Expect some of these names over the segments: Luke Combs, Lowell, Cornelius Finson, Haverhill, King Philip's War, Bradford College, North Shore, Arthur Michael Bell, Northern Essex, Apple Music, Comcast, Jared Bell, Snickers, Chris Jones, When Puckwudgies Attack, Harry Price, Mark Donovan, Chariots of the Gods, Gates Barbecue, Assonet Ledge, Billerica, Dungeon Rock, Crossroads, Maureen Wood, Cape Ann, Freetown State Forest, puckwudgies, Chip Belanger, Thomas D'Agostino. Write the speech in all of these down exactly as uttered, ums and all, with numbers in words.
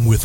Come with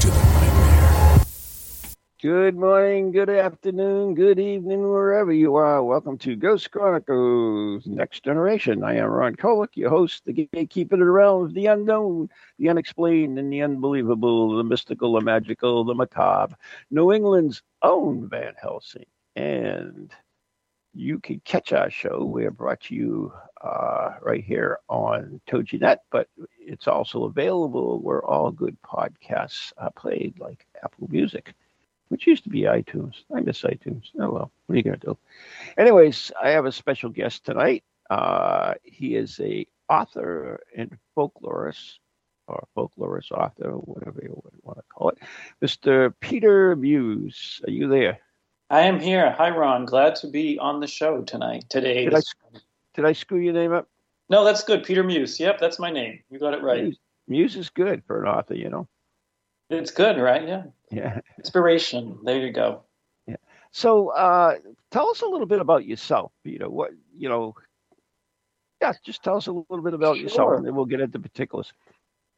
to the nightmare. Good morning, good afternoon, good evening, wherever you are. Welcome to Ghost Chronicles Next Generation. I am Ron Kolick, your host, the gatekeeper of the realm, the unknown, the unexplained, and the unbelievable, the mystical, the magical, the macabre. New England's own Van Helsing. And you can catch our show. We have brought to you uh, right here on TojiNet, but it's also available where all good podcasts are played, like Apple Music, which used to be iTunes. I miss iTunes. Oh, well, what are you going to do? Anyways, I have a special guest tonight. Uh, he is a author and folklorist, or folklorist author, whatever you want to call it, Mister Peter Muise. Are you there? I am here. Hi, Ron. Glad to be on the show tonight, today. Did I, did I screw your name up? No, that's good. Peter Muise. Yep, that's my name. You got it right. Muise, Muise is good for an author, you know. It's good, right? Yeah. Yeah. Inspiration. There you go. Yeah. So uh, tell us a little bit about yourself, Peter. What, you know, yeah, just tell us a little bit about sure. yourself, and then we'll get into particulars.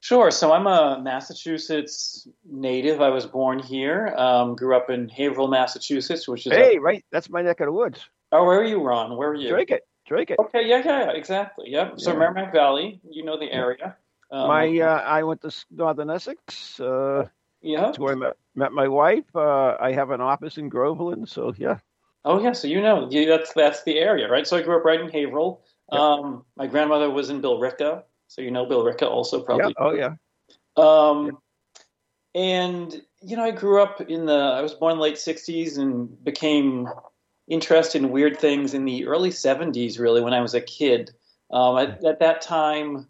Sure. So I'm a Massachusetts native. I was born here. Um, grew up in Haverhill, Massachusetts, which is hey, a... right. That's my neck of the woods. Oh, where are you, Ron? Where are you? Drake it. Drake it. Okay. Yeah. Yeah. Exactly. Yep. Yeah. So Merrimack Valley. You know the area. Um, my uh, I went to Northern Essex. Uh, yeah. That's where I met, met my wife. Uh, I have an office in Groveland. So yeah. Oh yeah. So you know that's that's the area, right? So I grew up right in Haverhill. Yep. Um, my grandmother was in Billerica. So you know Billerica also probably. Yeah. Oh, yeah. Um, yeah. And, you know, I grew up in the – I was born in the late sixties and became interested in weird things in the early seventies, really, when I was a kid. Um, I, at that time,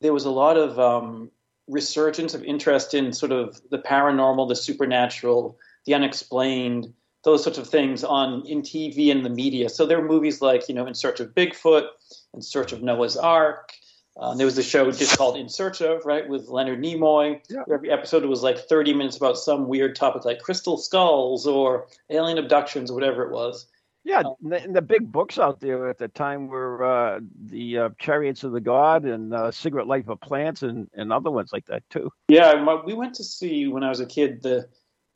there was a lot of um, resurgence of interest in sort of the paranormal, the supernatural, the unexplained, those sorts of things on in T V and the media. So there were movies like, you know, In Search of Bigfoot, In Search of Noah's Ark. Uh, there was a show just called In Search Of, right, with Leonard Nimoy. Yeah. Every episode was like thirty minutes about some weird topic like crystal skulls or alien abductions or whatever it was. Yeah, um, and, the, and the big books out there at the time were uh, the uh, Chariots of the Gods and uh, Secret Life of Plants and, and other ones like that too. Yeah, my, we went to see when I was a kid the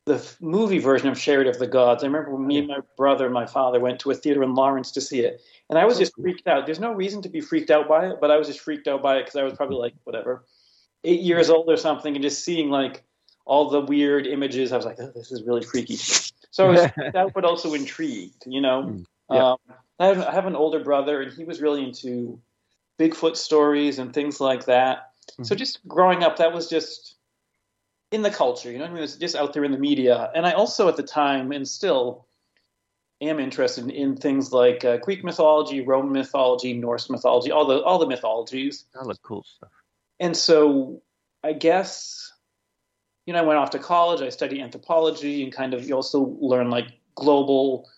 the movie version of Chariot of the Gods. I remember when me and my brother and my father went to a theater in Lawrence to see it. And I was just freaked out. There's no reason to be freaked out by it, but I was just freaked out by it because I was probably like, whatever, eight years old or something, and just seeing like all the weird images. I was like, oh, this is really freaky. So I was freaked out, but also intrigued, you know. Yeah. Um, I, have, I have an older brother, and he was really into Bigfoot stories and things like that. Mm-hmm. So just growing up, that was just in the culture, you know what I mean? It was just out there in the media. And I also at the time, and still, am interested in things like uh, Greek mythology, Roman mythology, Norse mythology, all the all the mythologies. All the cool stuff. And so I guess, you know, I went off to college. I studied anthropology and kind of you also learn like global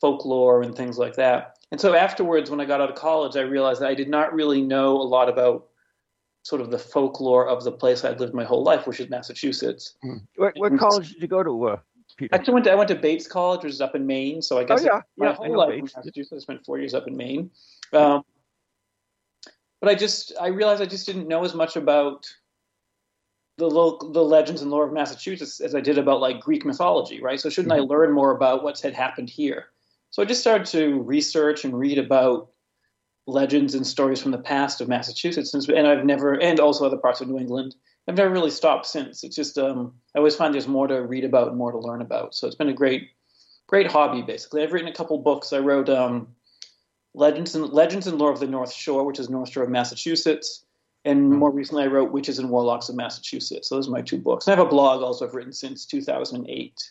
folklore and things like that. And so afterwards, when I got out of college, I realized that I did not really know a lot about sort of the folklore of the place I'd lived my whole life, which is Massachusetts. Hmm. What, what college did you go to, uh? Peter? Actually, I went to, I went to Bates College, which is up in Maine. So I guess oh, yeah. it, my yeah, whole life Bates. in Massachusetts, I spent four years up in Maine. Um, but I just I realized I just didn't know as much about the local, the legends and lore of Massachusetts as I did about like Greek mythology, right? So shouldn't mm-hmm. I learn more about what's had happened here? So I just started to research and read about legends and stories from the past of Massachusetts, since, and I've never and also other parts of New England. I've never really stopped since. It's just um, I always find there's more to read about and more to learn about. So it's been a great, great hobby, basically. I've written a couple books. I wrote um, Legends and Legends and Lore of the North Shore, which is North Shore of Massachusetts. And more recently, I wrote Witches and Warlocks of Massachusetts. So those are my two books. And I have a blog also I've written since two thousand eight.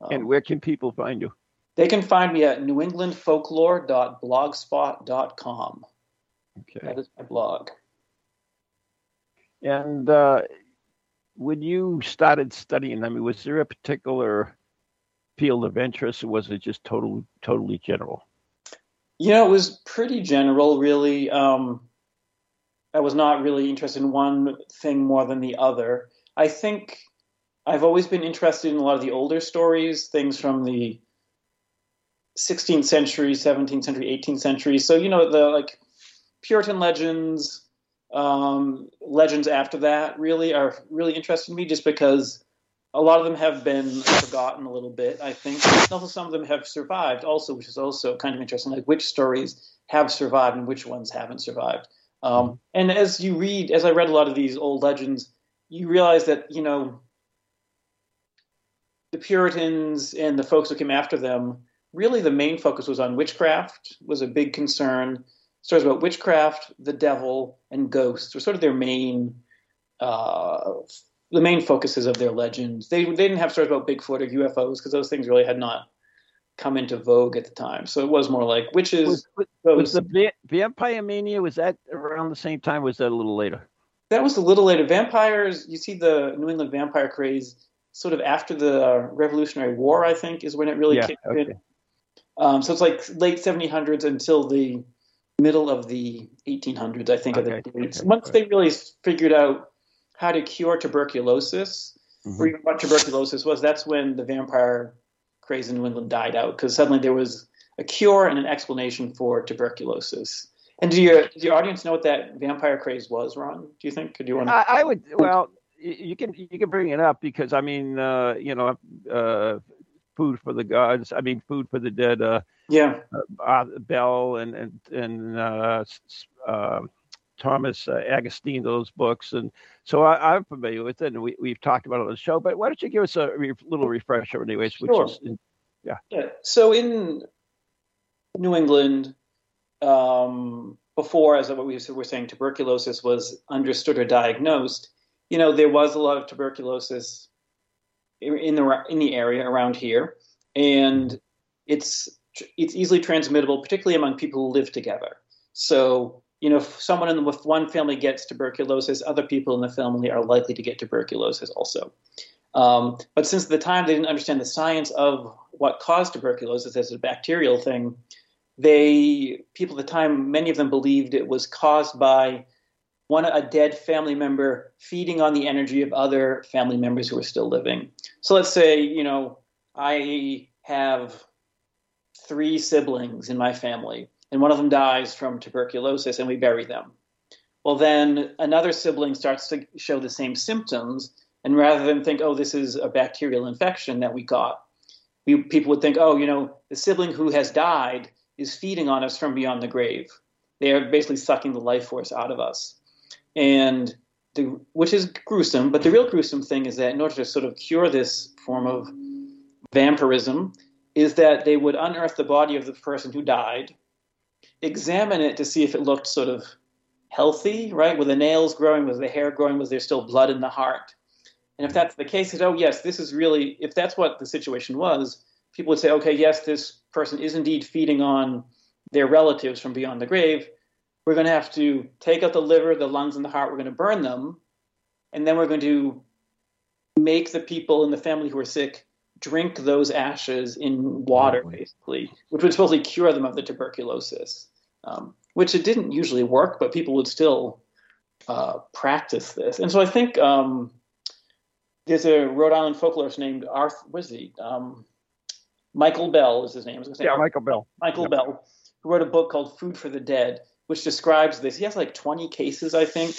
Um, and where can people find you? They can find me at new england folklore dot blogspot dot com. Okay. That is my blog. And uh, when you started studying, I mean, was there a particular field of interest, or was it just totally, totally general? You know, it was pretty general, really. Um, I was not really interested in one thing more than the other. I think I've always been interested in a lot of the older stories, things from the sixteenth century, seventeenth century, eighteenth century. So, you know, the like Puritan legends, um, legends after that really are really interested in me just because a lot of them have been forgotten a little bit, I think. And also some of them have survived also, which is also kind of interesting, like which stories have survived and which ones haven't survived. Um, and as you read, as I read a lot of these old legends, you realize that, you know, the Puritans and the folks who came after them, really the main focus was on witchcraft, was a big concern. Stories about witchcraft, the devil, and ghosts were sort of their main, uh, the main focuses of their legends. They, they didn't have stories about Bigfoot or U F Os because those things really had not come into vogue at the time. So it was more like witches. Was, was the Vampire Mania, was that around the same time? Was that a little later? That was a little later. Vampires, you see the New England vampire craze sort of after the Revolutionary War, I think, is when it really yeah, kicked okay. in. Um, so it's like late seventeen hundreds until the middle of the eighteen hundreds, I think. Okay, of the okay, Once okay. they really figured out how to cure tuberculosis, mm-hmm. or even what tuberculosis was, that's when the vampire craze in New England died out, because suddenly there was a cure and an explanation for tuberculosis. And do your, do your audience know what that vampire craze was, Ron? Do you think? Could you want to? I, I would. Well, you can you can bring it up because I mean, uh, you know, uh, food for the gods. I mean, food for the dead. Uh, yeah. Uh, Bell and and and uh, uh, Thomas uh, D'Agostino's books, and so I, I'm familiar with it, and we we've talked about it on the show. But why don't you give us a re- little refresher, anyways? Sure. Which is, yeah. Yeah. So in New England. Um, before, as what we were saying, tuberculosis was understood or diagnosed. You know, there was a lot of tuberculosis in the in the area around here, and it's it's easily transmittable, particularly among people who live together. So, you know, if someone in the, if one family gets tuberculosis, other people in the family are likely to get tuberculosis also. Um, but since the time they didn't understand the science of what caused tuberculosis as a bacterial thing. They people at the time, many of them believed it was caused by one a dead family member feeding on the energy of other family members who were still living. So let's say, you know, I have three siblings in my family, and one of them dies from tuberculosis, and we bury them. Well, then another sibling starts to show the same symptoms, and rather than think, oh, this is a bacterial infection that we got, we, people would think, oh, you know, the sibling who has died is feeding on us from beyond the grave. They are basically sucking the life force out of us, and the, which is gruesome. But the real gruesome thing is that in order to sort of cure this form of vampirism, is that they would unearth the body of the person who died, examine it to see if it looked sort of healthy, right? Were the nails growing? Was the hair growing? Was there still blood in the heart? And if that's the case, it's, oh yes, this is really. If that's what the situation was, people would say, okay, yes, this person is indeed feeding on their relatives from beyond the grave. We're going to have to take out the liver, the lungs, and the heart. We're going to burn them. And then we're going to make the people in the family who are sick drink those ashes in water, basically, which would supposedly cure them of the tuberculosis, um, which it didn't usually work, but people would still uh, practice this. And so I think um, there's a Rhode Island folklorist named Arthur, what is he? Um, Michael Bell is his name. I was gonna say yeah, Michael Bell. Michael yeah. Bell, who wrote a book called Food for the Dead, which describes this. He has like twenty cases, I think,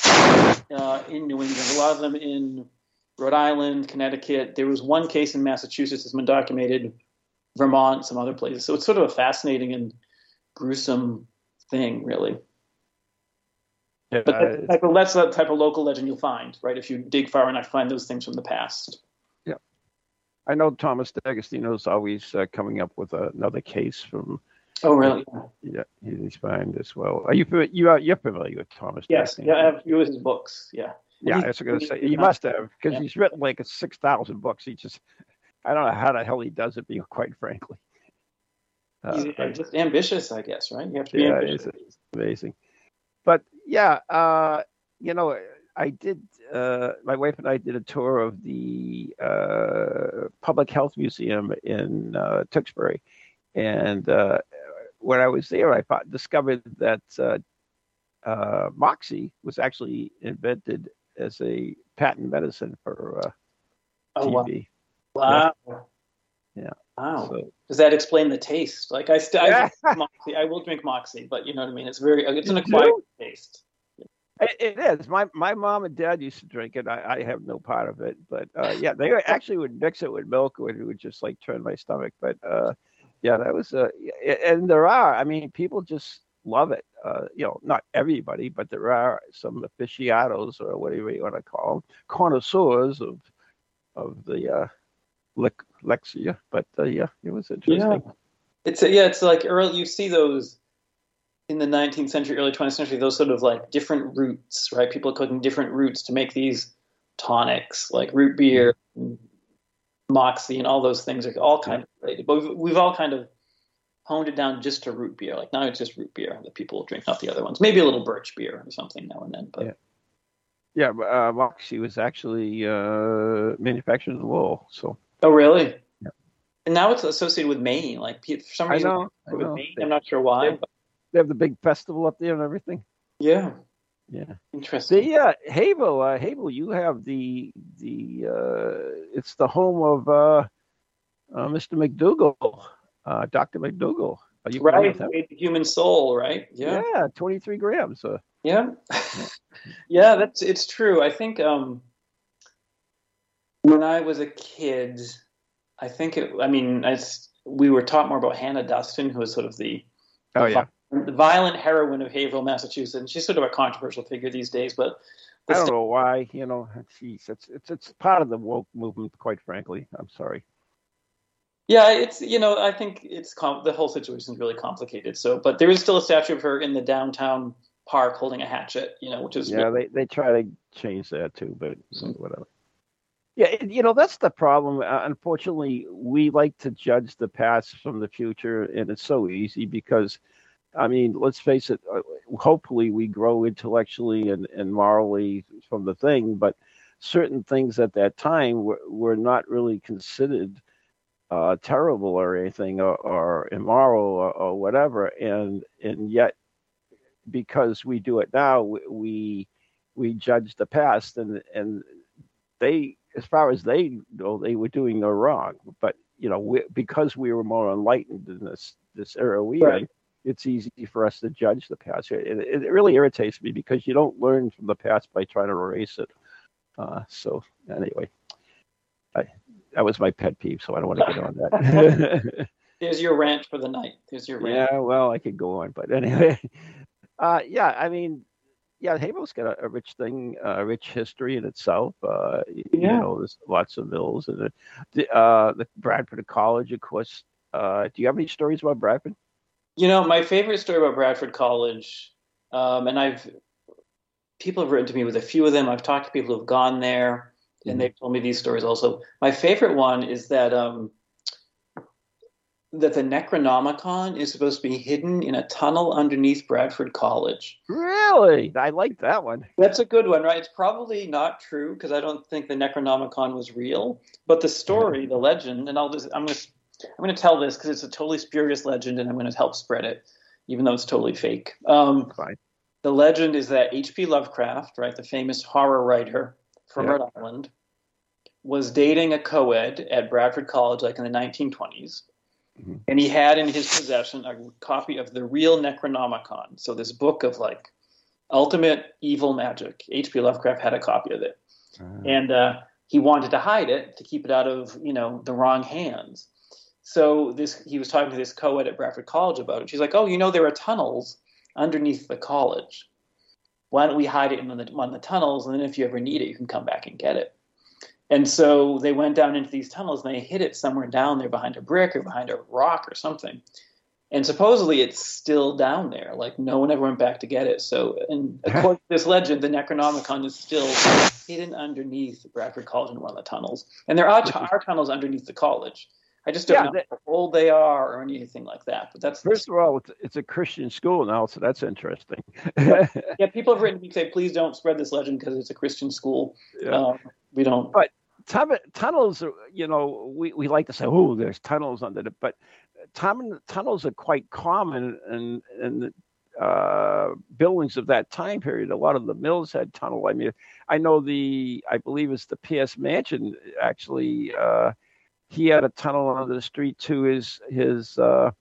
uh, in New England. A lot of them in Rhode Island, Connecticut. There was one case in Massachusetts that's been documented, Vermont, some other places. So it's sort of a fascinating and gruesome thing, really. Yeah, but that's the, type of, that's the type of local legend you'll find, right? If you dig far enough, find those things from the past. I know Thomas D'Agostino is always uh, coming up with uh, another case from. Oh really? Uh, yeah, he's fine as well. Are you familiar, you are you're familiar with Thomas? Yes, D'Agostino. Yeah, I have few of his books. Yeah. Yeah, I was going to say you must have because yeah. he's written like six thousand books. He just, I don't know how the hell he does it, being quite frankly. Uh, he's but, just ambitious, I guess. Right? You have to be yeah, ambitious. It's, it's amazing, but yeah, uh, you know, I did, uh, my wife and I did a tour of the uh, Public Health Museum in uh, Tewksbury. And uh, when I was there, I discovered that uh, uh, Moxie was actually invented as a patent medicine for uh, oh, T B. Wow. Wow. Yeah. Wow. So, does that explain the taste? Like I, st- I, Moxie, I will drink Moxie, but you know what I mean? It's very, it's an acquired taste. It is. My my mom and dad used to drink it. I, I have no part of it, but uh, yeah, they actually would mix it with milk, and it would just like turn my stomach. But uh, yeah, that was uh, and there are. I mean, people just love it. Uh, you know, not everybody, but there are some aficionados or whatever you want to call them, connoisseurs of of the uh, le- lexia. But uh, yeah, it was interesting. Yeah. It's a, yeah, it's like early. You see those. In the nineteenth century, early twentieth century, those sort of like different roots, right? People cooking different roots to make these tonics, like root beer, and Moxie, and all those things are all kind of related. But we've, we've all kind of honed it down just to root beer. Like now it's just root beer that people drink, not the other ones. Maybe a little birch beer or something now and then. But yeah, yeah uh, Moxie was actually uh, manufactured in Lowell. So. Oh, really? Yeah. And now it's associated with Maine. Like for some reason, I know, I with know. Maine, I'm not sure why. Yeah. But they have the big festival up there and everything. Yeah, yeah, interesting. Yeah, uh, Haverhill, uh, Haverhill, you have the the. Uh, it's the home of uh, uh, Mister McDougall, uh, Doctor McDougall. Are you right? The human soul, right? Yeah, yeah, twenty-three grams. Uh, yeah, yeah, that's it's true. I think um, when I was a kid, I think it, I mean, I, we were taught more about Hannah Duston, who was sort of the, the oh yeah. the violent heroine of Haverhill, Massachusetts. And she's sort of a controversial figure these days, but I don't st- know why. You know, geez, it's it's it's part of the woke movement, quite frankly. I'm sorry. Yeah, it's you know, I think it's com- the whole situation is really complicated. So, but there is still a statue of her in the downtown park holding a hatchet. You know, which is yeah, really- they they try to change that too, but whatever. Yeah, you know, that's the problem. Uh, unfortunately, we like to judge the past from the future, and it's so easy because. I mean, let's face it, hopefully we grow intellectually and, and morally from the thing, but certain things at that time were, were not really considered uh, terrible or anything or, or immoral or, or whatever. And and yet, because we do it now, we we judge the past and, and they, as far as they know, they were doing no wrong. But, you know, we, because we were more enlightened in this, this era we right. in, it's easy for us to judge the past. It, it really irritates me because you don't learn from the past by trying to erase it. Uh, so anyway, I, that was my pet peeve, so I don't want to get on that. There's your rant for the night. There's your rant. Yeah, well, I could go on, but anyway. Uh, yeah, I mean, yeah, Haverhill's got a, a rich thing, a rich history in itself. Uh, yeah. You know, there's lots of mills. And the, uh, the Bradford College, of course. Uh, do you have any stories about Bradford? You know, my favorite story about Bradford College, um, and I've people have written to me with a few of them. I've talked to people who've gone there, and mm-hmm. they've told me these stories also. My favorite one is that um, that the Necronomicon is supposed to be hidden in a tunnel underneath Bradford College. Really? I like that one. That's a good one, right? It's probably not true because I don't think the Necronomicon was real, but the story, the legend, and I'll just I'm going to. I'm going to tell this because it's a totally spurious legend, and I'm going to help spread it, even though it's totally fake. Um, Fine. The legend is that H P Lovecraft, right, the famous horror writer from yeah. Rhode Island, was dating a co-ed at Bradford College, like in the nineteen twenties, mm-hmm. and he had in his possession a copy of the real Necronomicon, so this book of like ultimate evil magic. H P Lovecraft had a copy of it, uh-huh. and uh, he wanted to hide it to keep it out of you know the wrong hands. So this, he was talking to this co-ed at Bradford College about it. She's like, oh, you know, there are tunnels underneath the college. Why don't we hide it in the, one of the tunnels? And then if you ever need it, you can come back and get it. And so they went down into these tunnels and they hid it somewhere down there behind a brick or behind a rock or something. And supposedly it's still down there. Like no one ever went back to get it. So and according to this legend, the Necronomicon is still hidden underneath Bradford College in one of the tunnels. And there are, t- are tunnels underneath the college. I just don't yeah, know that, how old they are or anything like that. But that's first of all, it's, it's a Christian school now, so that's interesting. But, yeah, people have written to me say, "Please don't spread this legend because it's a Christian school." Yeah. Um, we don't. But tunnels, you know, we, we like to say, "Oh, there's tunnels under it," but tunnels are quite common in in uh, buildings of that time period. A lot of the mills had tunnel. I mean, I know the, I believe it's the Pierce Mansion actually. Uh, He had a tunnel under the street to his his uh,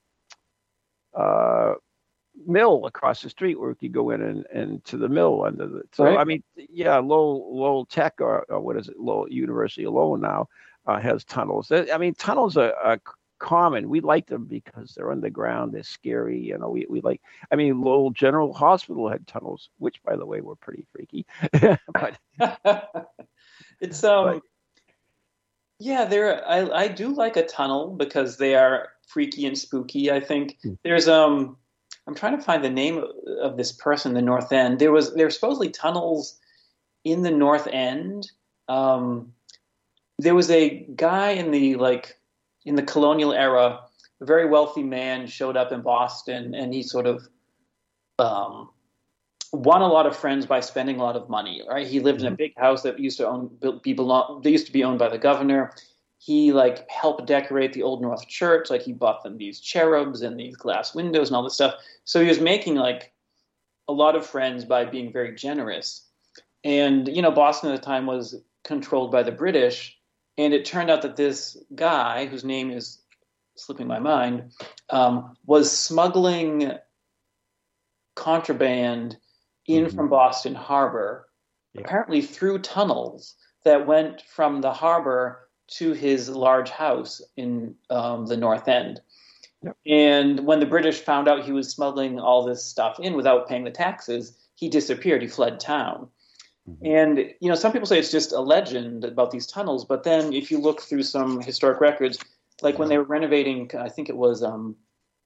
uh, mill across the street, where he could go in and, and to the mill under the. So right. I mean, yeah, Lowell Lowell Tech or, or what is it, Lowell University of Lowell now uh, has tunnels. I mean, tunnels are, are common. We like them because they're underground. They're scary. You know, we we like. I mean, Lowell General Hospital had tunnels, which by the way were pretty freaky. but, it's um. But, Yeah, there. I I do like a tunnel because they are freaky and spooky. I think there's um, I'm trying to find the name of, of this person. The North End. There was there were supposedly tunnels in the North End. Um, there was a guy in the like in the colonial era, a very wealthy man showed up in Boston, and he sort of um. won a lot of friends by spending a lot of money, right? He lived in a big house that used to own be belong, they used to be owned by the governor. He like helped decorate the Old North Church, like he bought them these cherubs and these glass windows and all this stuff. So he was making like a lot of friends by being very generous. And you know, Boston at the time was controlled by the British, and it turned out that this guy, whose name is slipping my mind, um, was smuggling contraband in from Boston Harbor, yeah. apparently through tunnels that went from the harbor to his large house in um, the North End. Yep. And when the British found out he was smuggling all this stuff in without paying the taxes, he disappeared. He fled town. Mm-hmm. And, you know, some people say it's just a legend about these tunnels, but then if you look through some historic records, like yeah. when they were renovating, I think it was um,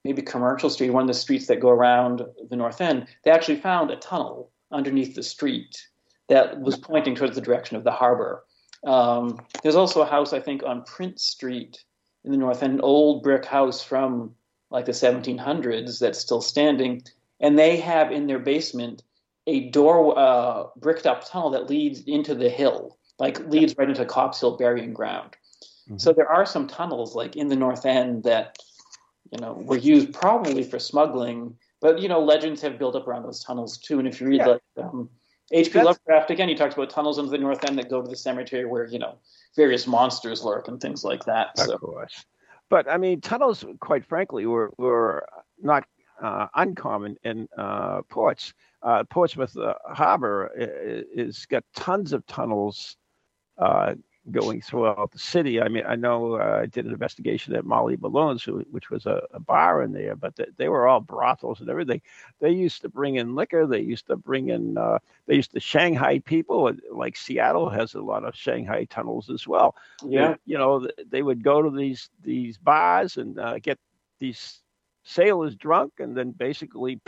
maybe Commercial Street, one of the streets that go around the North End, they actually found a tunnel underneath the street that was pointing towards the direction of the harbor. Um, there's also a house, I think, on Prince Street in the North End, an old brick house from like the seventeen hundreds that's still standing. And they have in their basement a door, uh, bricked up tunnel that leads into the hill, like leads right into Copp's Hill burying ground. Mm-hmm. So there are some tunnels like in the North End that, you know, were used probably for smuggling, but, you know, legends have built up around those tunnels too. And if you read yeah. like um, H P Lovecraft, again, he talks about tunnels into the North End that go to the cemetery where, you know, various monsters lurk and things like that. Of so. course. But I mean, tunnels, quite frankly, were, were not uh, uncommon in uh, ports. Uh, Portsmouth uh, Harbor is got tons of tunnels uh going throughout the city. I mean, I know uh, I did an investigation at Molly Malone's, which was a, a bar in there, but they, they were all brothels and everything. They used to bring in liquor. They used to bring in, uh, they used to Shanghai people, like Seattle has a lot of Shanghai tunnels as well. Yeah. And, you know, they would go to these, these bars and uh, get these sailors drunk and then basically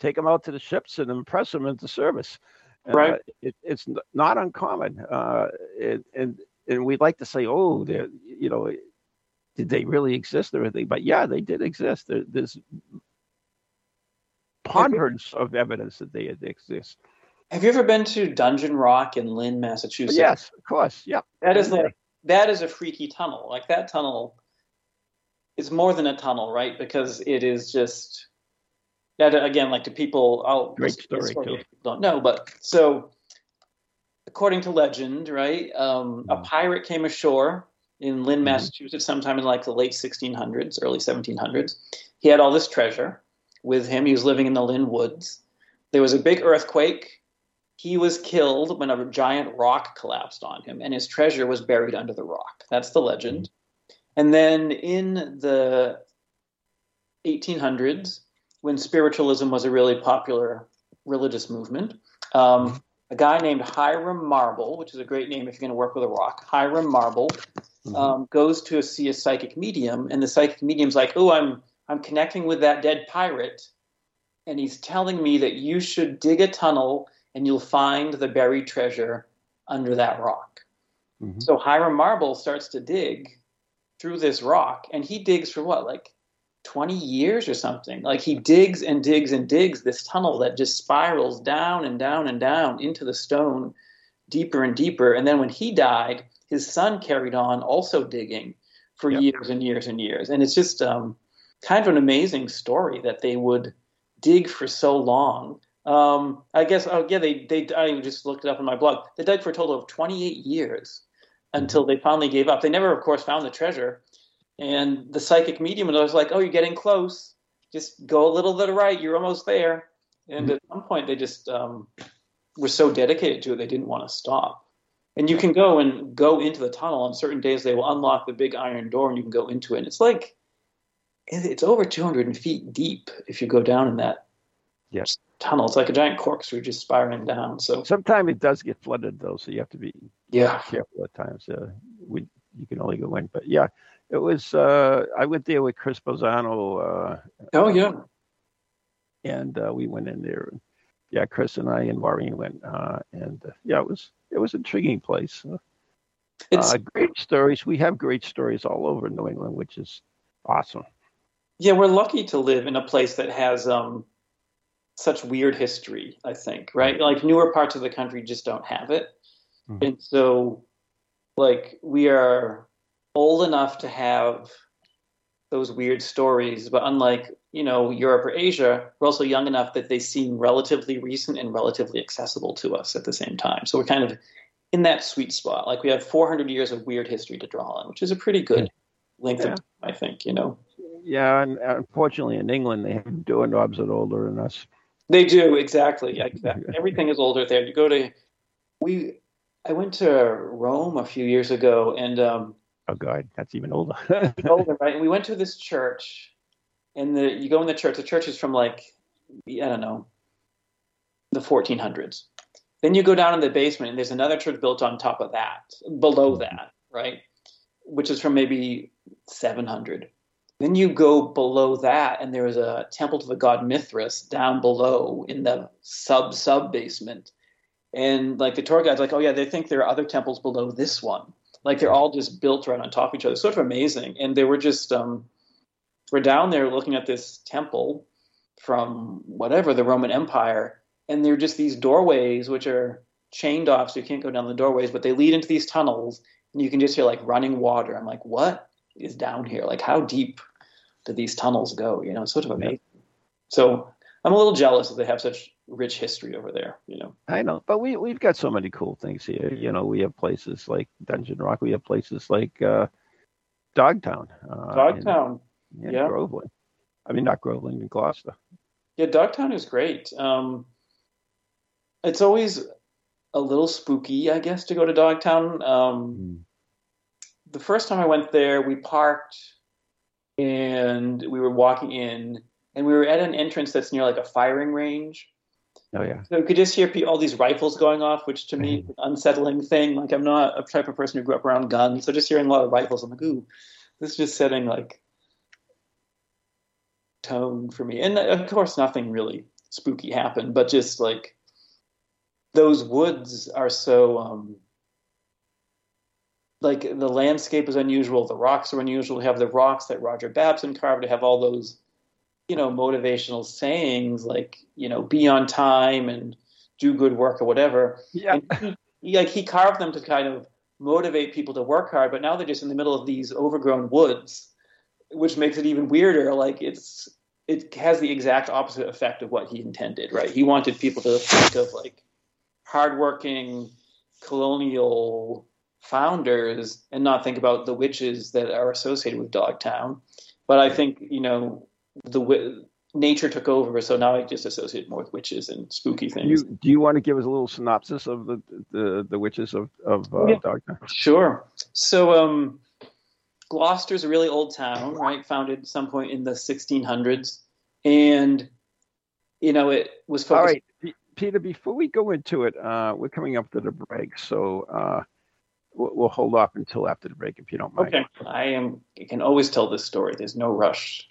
take them out to the ships and impress them into service. Right. Uh, it, it's not uncommon. Uh, and, and, And we'd like to say, oh, they're, you know, did they really exist or anything? But yeah, they did exist. There, there's ponderance of evidence that they exist. Have you ever been to Dungeon Rock in Lynn, Massachusetts? Yes, of course. Yeah, that is like that is a freaky tunnel. Like that tunnel is more than a tunnel, right? Because it is just that again, like to people, I'll great story too. Don't know, but so. According to legend, right, um, a pirate came ashore in Lynn, Massachusetts, sometime in like the late sixteen hundreds, early seventeen hundreds. He had all this treasure with him. He was living in the Lynn woods. There was a big earthquake. He was killed when a giant rock collapsed on him, and his treasure was buried under the rock. That's the legend. And then in the eighteen hundreds, when spiritualism was a really popular religious movement, um, a guy named Hiram Marble, which is a great name if you're going to work with a rock, Hiram Marble, mm-hmm. um, goes to see a psychic medium, and the psychic medium's like, oh, I'm I'm connecting with that dead pirate, and he's telling me that you should dig a tunnel and you'll find the buried treasure under that rock. Mm-hmm. So Hiram Marble starts to dig, through this rock, and he digs for what, like twenty years or something. Like he digs and digs and digs this tunnel that just spirals down and down and down into the stone, deeper and deeper. And then when he died, his son carried on also digging for yep. years and years and years. And it's just um, kind of an amazing story that they would dig for so long. Um, I guess, oh yeah, they, they, I just looked it up on my blog. They dug for a total of twenty-eight years until they finally gave up. They never, of course, found the treasure. And the psychic medium was like, oh, you're getting close. Just go a little to the right. You're almost there. And mm-hmm. at some point, they just um, were so dedicated to it, they didn't want to stop. And you can go and go into the tunnel. On certain days, they will unlock the big iron door, and you can go into it. And it's like, it's over two hundred feet deep if you go down in that yes. tunnel. It's like a giant corkscrew just spiraling down. So sometimes it does get flooded, though, so you have to be yeah. careful at times. Uh, we, you can only go in, but yeah. It was, uh, I went there with Chris Balzano. Uh, oh, yeah. And uh, we went in there. Yeah, Chris and I and Maureen went. Uh, and uh, yeah, it was it was an intriguing place. Uh, it's uh, great stories. We have great stories all over New England, which is awesome. Yeah, we're lucky to live in a place that has um, such weird history, I think, right? Mm-hmm. Like newer parts of the country just don't have it. Mm-hmm. And so, like, we are old enough to have those weird stories, but unlike, you know, Europe or Asia, we're also young enough that they seem relatively recent and relatively accessible to us at the same time. So we're kind of in that sweet spot. Like we have four hundred years of weird history to draw on, which is a pretty good length yeah. of time, I think, you know. Yeah, and unfortunately in England, they have doorknobs that are older than us. They do, exactly. exactly. Everything is older there. You go to, we, I went to Rome a few years ago, and um, oh God, that's even older. older, right? And we went to this church, and the you go in the church. The church is from like I don't know, the fourteen hundreds. Then you go down in the basement, and there's another church built on top of that, below that, right? Which is from maybe seven hundred. Then you go below that, and there is a temple to the god Mithras down below in the sub sub basement. And like the tour guide's like, oh yeah, they think there are other temples below this one. Like they're all just built right on top of each other. Sort of amazing. And they were just, um, we're down there looking at this temple from whatever, the Roman Empire. And they're just these doorways, which are chained off. So you can't go down the doorways, but they lead into these tunnels and you can just hear like running water. I'm like, what is down here? Like how deep do these tunnels go? You know, it's sort of amazing. Yeah. So I'm a little jealous that they have such rich history over there, you know. I know, but we we've got so many cool things here. You know, we have places like Dungeon Rock. We have places like uh, Dogtown. Uh, Dogtown, and, and yeah, Groveland. I mean, not Groveland, in Gloucester. Yeah, Dogtown is great. Um, it's always a little spooky, I guess, to go to Dogtown. Um, mm. The first time I went there, we parked and we were walking in, and we were at an entrance that's near like a firing range. Oh, yeah. So you could just hear all these rifles going off, which to me is an unsettling thing. Like, I'm not a type of person who grew up around guns. So just hearing a lot of rifles, I'm like, ooh, this is just setting, like, tone for me. And, of course, nothing really spooky happened. But just, like, those woods are so, um, like, the landscape is unusual. The rocks are unusual. We have the rocks that Roger Babson carved. We have all those, you know, motivational sayings like, you know, be on time and do good work or whatever. Yeah. And he, like he carved them to kind of motivate people to work hard, but now they're just in the middle of these overgrown woods, which makes it even weirder. Like it's, it has the exact opposite effect of what he intended, right? He wanted people to think of like hardworking colonial founders and not think about the witches that are associated with Dogtown. But I think, you know, the w- nature took over, so now I just associate more with witches and spooky things. You, do you want to give us a little synopsis of the the, the witches of, of uh, yeah. Dogtown? Sure. So um, Gloucester's a really old town, right? Founded at some point in the sixteen hundreds. And, you know, it was focused... All right, P- Peter, before we go into it, uh, we're coming up to the break, so uh, we'll, we'll hold off until after the break, if you don't mind. Okay. I am. I can always tell this story. There's no rush.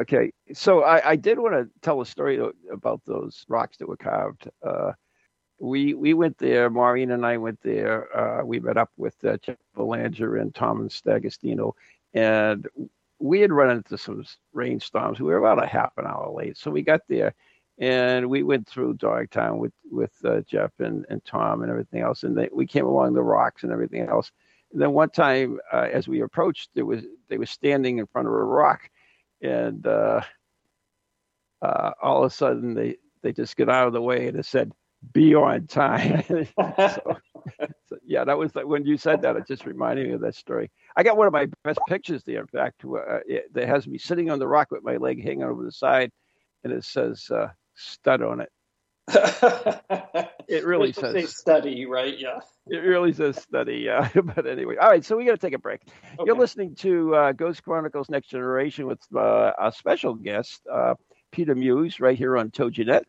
Okay, so I, I did want to tell a story about those rocks that were carved. Uh, we we went there, Maureen and I went there. Uh, we met up with uh, Chip Belanger and Thomas D'Agostino, And we had run into some rainstorms. We were about a half an hour late. So we got there, and we went through Dogtown with, with uh, Jeff and, and Tom and everything else. And they, we came along the rocks and everything else. And then one time, uh, as we approached, there was they were standing in front of a rock. And uh, uh, all of a sudden, they, they just get out of the way and it said, "Be on time." so, so, yeah, that was like, when you said that, it just reminded me of that story. I got one of my best pictures there, in fact, uh, it, that has me sitting on the rock with my leg hanging over the side, and it says uh, "stud" on it. It really says say "study," right? Yeah. It really says "study." Yeah. But anyway, all right. So we got to take a break. Okay. You're listening to uh, Ghost Chronicles: Next Generation with uh, our special guest, uh, Peter Muise, right here on TojiNet.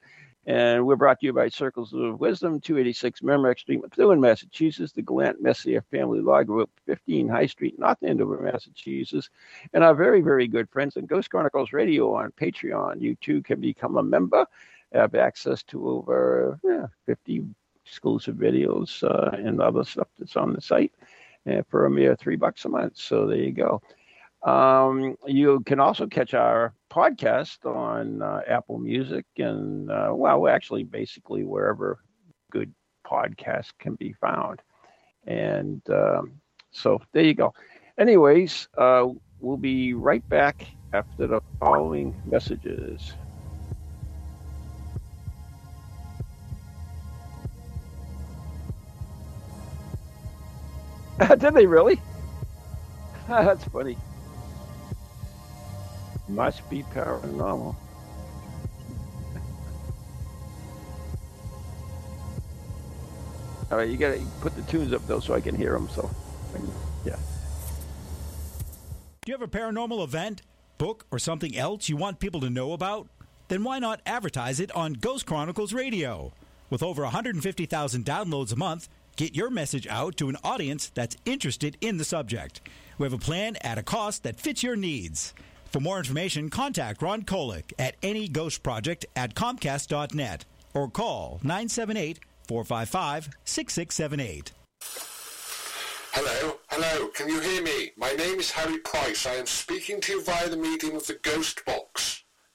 And we're brought to you by Circles of Wisdom, two eighty-six Merrimack Street, Methuen, Massachusetts, the Gallant Messier Family Law Group, fifteen High Street, North Andover, Massachusetts, and our very, very good friends in Ghost Chronicles Radio on Patreon. You, too, can become a member, have access to over yeah, fifty exclusive videos uh, and other stuff that's on the site uh, for a mere three bucks a month. So there you go. Um, you can also catch our podcast on uh, Apple Music and, uh, well, actually basically wherever good podcasts can be found. And um, so there you go. Anyways, uh, we'll be right back after the following messages. Did they really? That's funny. Must be paranormal. All right, you gotta put the tunes up though, so I can hear them. So, yeah. Do you have a paranormal event, book, or something else you want people to know about? Then why not advertise it on Ghost Chronicles Radio? With over one hundred fifty thousand downloads a month, get your message out to an audience that's interested in the subject. We have a plan at a cost that fits your needs. For more information, contact Ron Kolick at anyghostproject at comcast dot net or call nine seven eight, four five five, six six seven eight. Hello, hello, can you hear me? My name is Harry Price. I am speaking to you via the medium of the Ghost Box.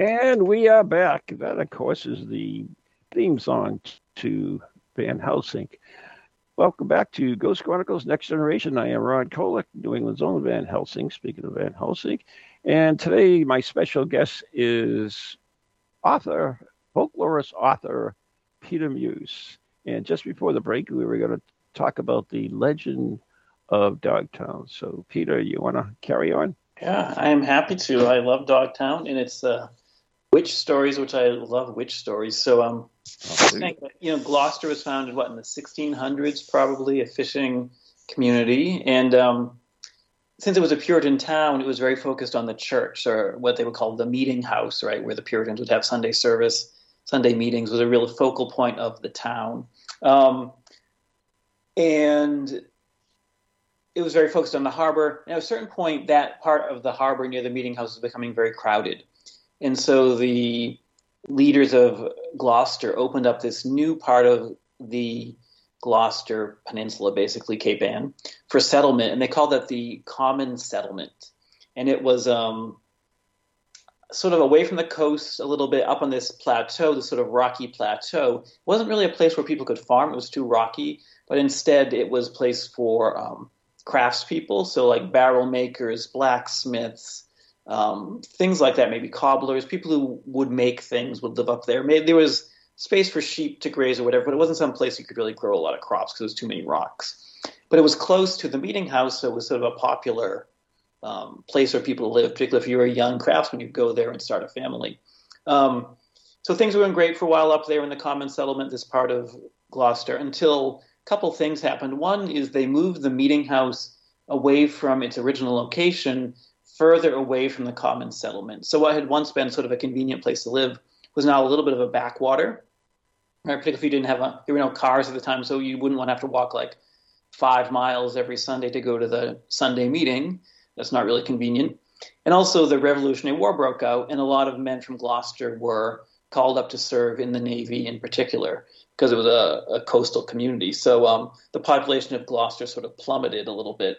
And we are back. That, of course, is the theme song to Van Helsing. Welcome back to Ghost Chronicles Next Generation. I am Ron Kolick, New England's own Van Helsing, speaking of Van Helsing. And today, my special guest is author, folklorist author, Peter Muise. And just before the break, we were going to talk about the legend of Dogtown. So, Peter, you want to carry on? Yeah, I am happy to. I love Dogtown, and it's... Uh... Witch stories, which I love witch stories. So, um, you know, Gloucester was founded, what, in the sixteen hundreds, probably a fishing community. And um, since it was a Puritan town, it was very focused on the church, or what they would call the meeting house, right, where the Puritans would have Sunday service. Sunday meetings was a real focal point of the town. Um, and it was very focused on the harbor. And at a certain point, that part of the harbor near the meeting house was becoming very crowded. And so the leaders of Gloucester opened up this new part of the Gloucester Peninsula, basically Cape Ann, for settlement, and they called that the Common Settlement. And it was um, sort of away from the coast a little bit, up on this plateau, this sort of rocky plateau. It wasn't really a place where people could farm. It was too rocky, but instead it was a place for um, craftspeople, so like barrel makers, blacksmiths, um, things like that, maybe cobblers, people who would make things would live up there. Maybe there was space for sheep to graze or whatever, but it wasn't some place you could really grow a lot of crops because there was too many rocks. But it was close to the meeting house, so it was sort of a popular Um, place where people live, particularly if you were a young craftsman, you'd go there and start a family. Um, so things were going great for a while up there in the Common Settlement, this part of Gloucester, until a couple things happened. One is they moved the meeting house away from its original location, further away from the Common Settlement. So what had once been sort of a convenient place to live was now a little bit of a backwater, right? Particularly if you didn't have a, there were no cars at the time, so you wouldn't want to have to walk like five miles every Sunday to go to the Sunday meeting. That's not really convenient. And also the Revolutionary War broke out, and a lot of men from Gloucester were called up to serve in the Navy in particular because it was a, a coastal community. So um, the population of Gloucester sort of plummeted a little bit.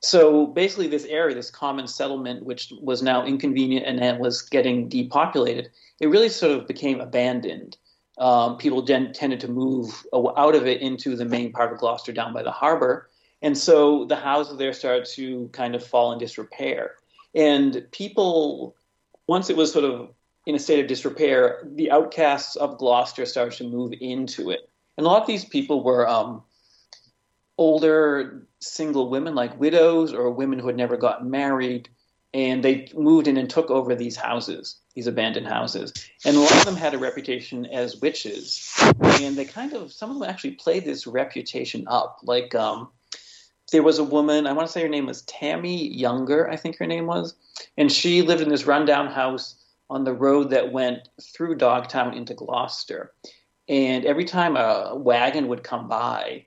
So basically this area, this Common Settlement, which was now inconvenient and was getting depopulated, it really sort of became abandoned. Um, people then tended to move out of it into the main part of Gloucester down by the harbor. And so the houses there started to kind of fall in disrepair. And people, once it was sort of in a state of disrepair, the outcasts of Gloucester started to move into it. And a lot of these people were um, older single women, like widows or women who had never gotten married. And they moved in and took over these houses, these abandoned houses. And a lot of them had a reputation as witches. And they kind of, some of them actually played this reputation up, like um, there was a woman, I want to say her name was Tammy Younger, I think her name was, and she lived in this rundown house on the road that went through Dogtown into Gloucester. And every time a wagon would come by,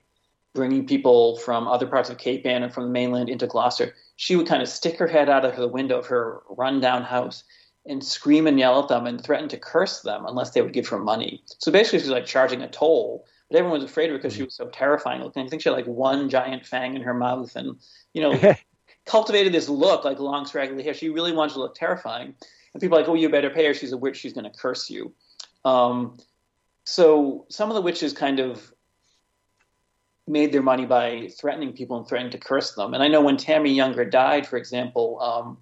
bringing people from other parts of Cape Ann and from the mainland into Gloucester, she would kind of stick her head out of the window of her rundown house and scream and yell at them and threaten to curse them unless they would give her money. So basically she was like charging a toll. But everyone was afraid of her because she was so terrifying looking. I think she had like one giant fang in her mouth and, you know, cultivated this look like long straggly hair. She really wanted to look terrifying. And people were like, oh, you better pay her. She's a witch. She's going to curse you. Um, so some of the witches kind of made their money by threatening people and threatening to curse them. And I know when Tammy Younger died, for example, um,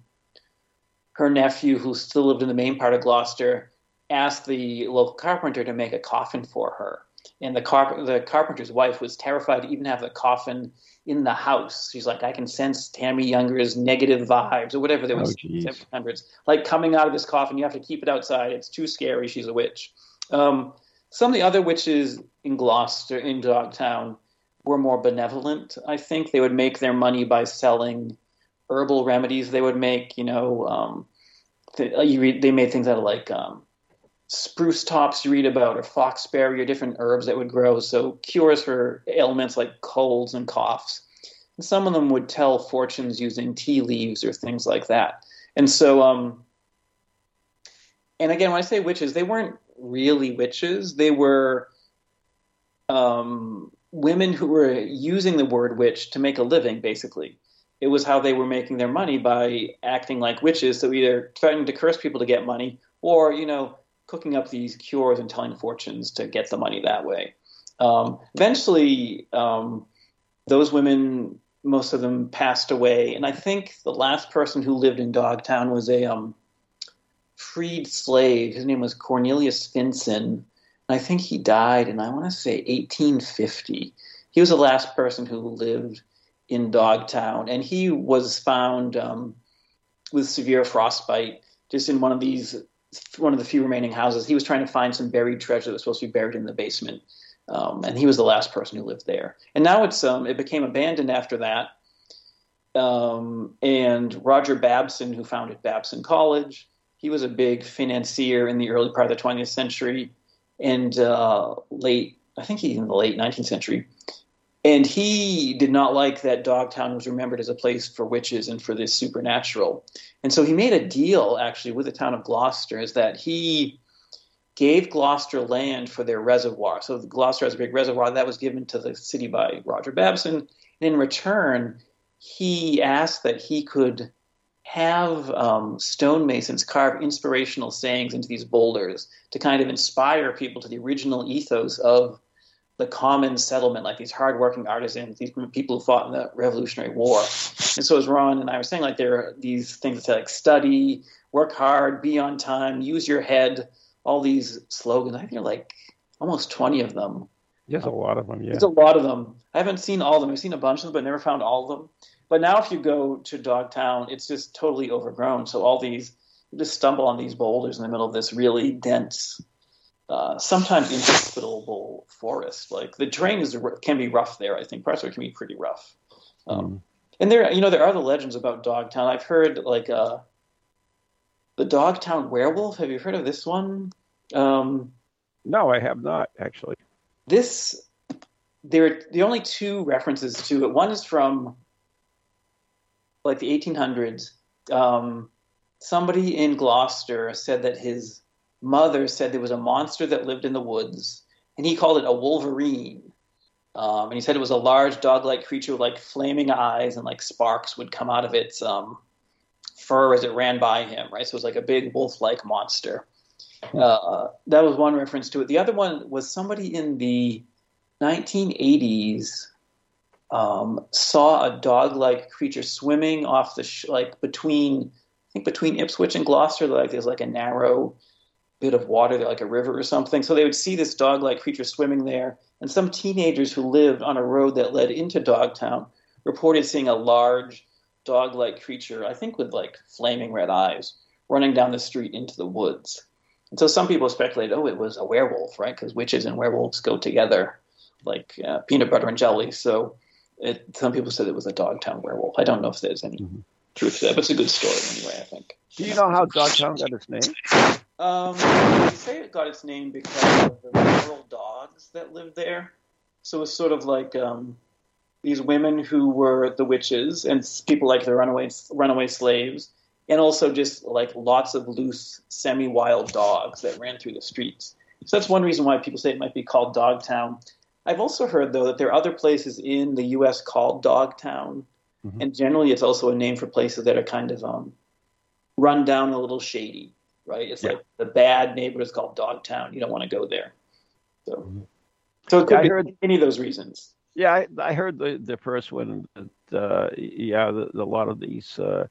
her nephew, who still lived in the main part of Gloucester, asked the local carpenter to make a coffin for her. And the carp- the carpenter's wife was terrified to even have the coffin in the house. She's like, I can sense Tammy Younger's negative vibes or whatever. There was seventeen hundreds. Like coming out of this coffin, you have to keep it outside. It's too scary. She's a witch. Um, some of the other witches in Gloucester, in Dogtown, were more benevolent, I think. They would make their money by selling herbal remedies. They would make, you know, um, th- you read, they made things out of like um, – spruce tops you read about, or foxberry, or different herbs that would grow, so cures for ailments like colds and coughs. And some of them would tell fortunes using tea leaves or things like that. And so, um, and again, when I say witches, they weren't really witches. They were um, women who were using the word witch to make a living, basically. It was how they were making their money, by acting like witches, so either threatening to curse people to get money, or, you know, cooking up these cures and telling fortunes to get the money that way. Um, eventually, um, those women, most of them passed away. And I think the last person who lived in Dogtown was a um, freed slave. His name was Cornelius Finson. And I think he died in, I want to say, eighteen fifty. He was the last person who lived in Dogtown. And he was found um, with severe frostbite just in one of these one of the few remaining houses. He was trying to find some buried treasure that was supposed to be buried in the basement. Um, and he was the last person who lived there. And now it's um, it became abandoned after that. Um, and Roger Babson, who founded Babson College, he was a big financier in the early part of the twentieth century and uh, late, I think he in the late nineteenth century. And he did not like that Dogtown was remembered as a place for witches and for this supernatural. And so he made a deal, actually, with the town of Gloucester, is that he gave Gloucester land for their reservoir. So Gloucester has a big reservoir that was given to the city by Roger Babson. And in return, he asked that he could have um, stonemasons carve inspirational sayings into these boulders to kind of inspire people to the original ethos of the Common Settlement, like these hardworking artisans, these people who fought in the Revolutionary War. And so as Ron and I were saying, like there are these things that say like study, work hard, be on time, use your head, all these slogans. I think there are like almost twenty of them. There's um, a lot of them, yeah. There's a lot of them. I haven't seen all of them. I've seen a bunch of them, but never found all of them. But now if you go to Dogtown, it's just totally overgrown. So all these, you just stumble on these boulders in the middle of this really dense Uh, sometimes inhospitable forest. Like the terrain is can be rough there. I think parts of it can be pretty rough. Um, mm. And there, you know, there are the legends about Dogtown. I've heard like uh, the Dogtown werewolf. Have you heard of this one? Um, no, I have not actually. This there are the only two references to it. One is from like the eighteen hundreds. Um, somebody in Gloucester said that his mother said there was a monster that lived in the woods, and he called it a wolverine. Um, and he said it was a large dog-like creature with like flaming eyes, and like sparks would come out of its um, fur as it ran by him, right? So it was like a big wolf-like monster. Uh, that was one reference to it. The other one was somebody in the nineteen eighties um, saw a dog-like creature swimming off the sh- like between, I think between Ipswich and Gloucester. Like there's like a narrow bit of water there, like a river or something. So they would see this dog-like creature swimming there, and some teenagers who lived on a road that led into Dogtown reported seeing a large dog-like creature, I think with like flaming red eyes, running down the street into the woods. And so some people speculate, oh, it was a werewolf, right? Because witches and werewolves go together like uh, peanut butter and jelly. So it, some people said it was a Dogtown werewolf. I don't know if there's any mm-hmm. truth to that, but it's a good story anyway, I think. Do you know how Dogtown got its name? Um, they say it got its name because of the rural dogs that lived there. So it was sort of like um, these women who were the witches and people like the runaway runaway slaves, and also just like lots of loose, semi-wild dogs that ran through the streets. So that's one reason why people say it might be called Dogtown. I've also heard, though, that there are other places in the U S called Dogtown, mm-hmm. and generally it's also a name for places that are kind of um, run down, a little shady. Right, it's yeah. like the bad neighborhood is called Dogtown. You don't want to go there. So, mm-hmm. so it could yeah, be I heard, any of those reasons. Yeah, I, I heard the, the first one. That, uh, yeah, the, the, a lot of these uh,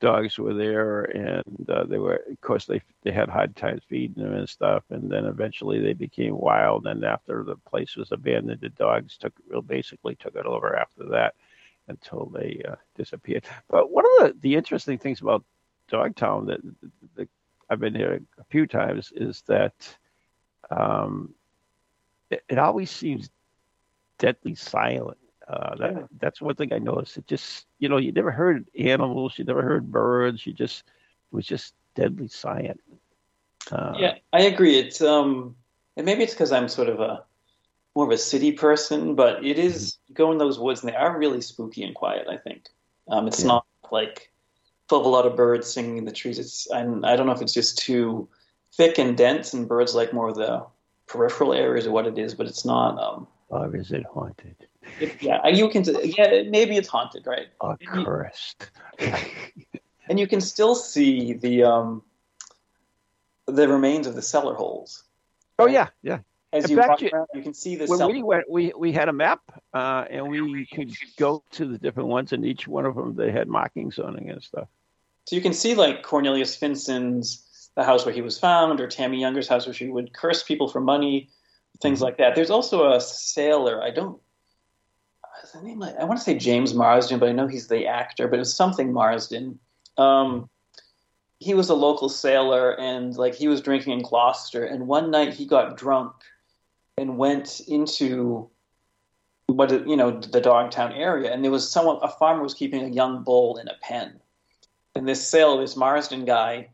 dogs were there, and uh, they were, of course, they they had hard times feeding them and stuff, and then eventually they became wild. And after the place was abandoned, the dogs took well, basically took it over after that until they uh, disappeared. But one of the, the interesting things about Dogtown that the I've been here a few times is that um, it, it always seems deadly silent. Uh, that, yeah. That's one thing I noticed. It just, you know, you never heard animals, you never heard birds. You just, it was just deadly silent. Uh, yeah, I agree. It's, um, and maybe it's because I'm sort of a more of a city person, but it is mm-hmm. go in those woods and they are really spooky and quiet. I think um, it's yeah. not like full of a lot of birds singing in the trees. It's and I don't know if it's just too thick and dense, and birds like more of the peripheral areas or what it is, but it's not. Um, or is it haunted? It, yeah, you can. Yeah, maybe it's haunted, right? Oh, cursed. And you can still see the um, the remains of the cellar holes. Oh right? yeah, yeah. As In you fact, walk around, you can see the when cellar. we went, we, we had a map, uh, and we could go to the different ones, and each one of them they had markings on it and stuff. So you can see like Cornelius Finson's, the house where he was found, or Tammy Younger's house where she would curse people for money, things like that. There's also a sailor. I don't. Is the name? Like, I want to say James Marsden, but I know he's the actor. But it was something Marsden. Um, he was a local sailor, and like he was drinking in Gloucester. And one night he got drunk and went into what you know the Dogtown area, and there was someone, a farmer was keeping a young bull in a pen, and this sailor, this Marsden guy,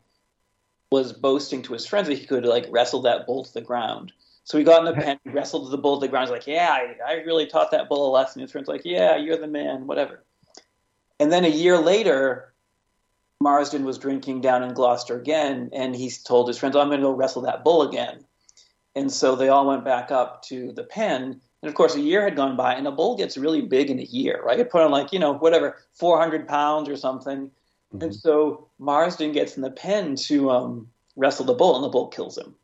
was boasting to his friends that he could like wrestle that bull to the ground. So he got in the pen, wrestled the bull to the ground. He's like, "Yeah, I, I really taught that bull a lesson." His friends like, "Yeah, you're the man," whatever. And then a year later, Marsden was drinking down in Gloucester again, and he told his friends, I'm going to go wrestle that bull again. And so they all went back up to the pen. And, of course, a year had gone by, and a bull gets really big in a year, right? It put on, like, you know, whatever, four hundred pounds or something. Mm-hmm. And so Marsden gets in the pen to um, wrestle the bull, and the bull kills him.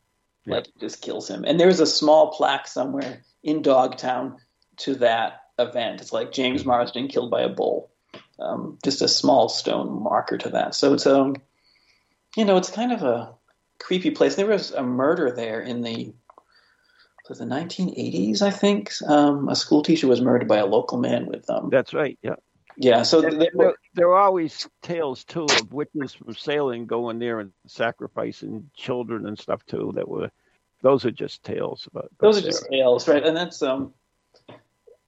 Yeah. Like, just kills him. And there's a small plaque somewhere in Dogtown to that event. It's like James Marsden killed by a bull. Um, just a small stone marker to that. So it's, um, you know, it's kind of a creepy place. There was a murder there in the was the nineteen eighties, I think. Um, a school teacher was murdered by a local man with them. Um, That's right, yeah. Yeah, so there, were, there are always tales, too, of witches from sailing going there and sacrificing children and stuff, too. That were, those are just tales. About Those are just tales, right? And that's, um,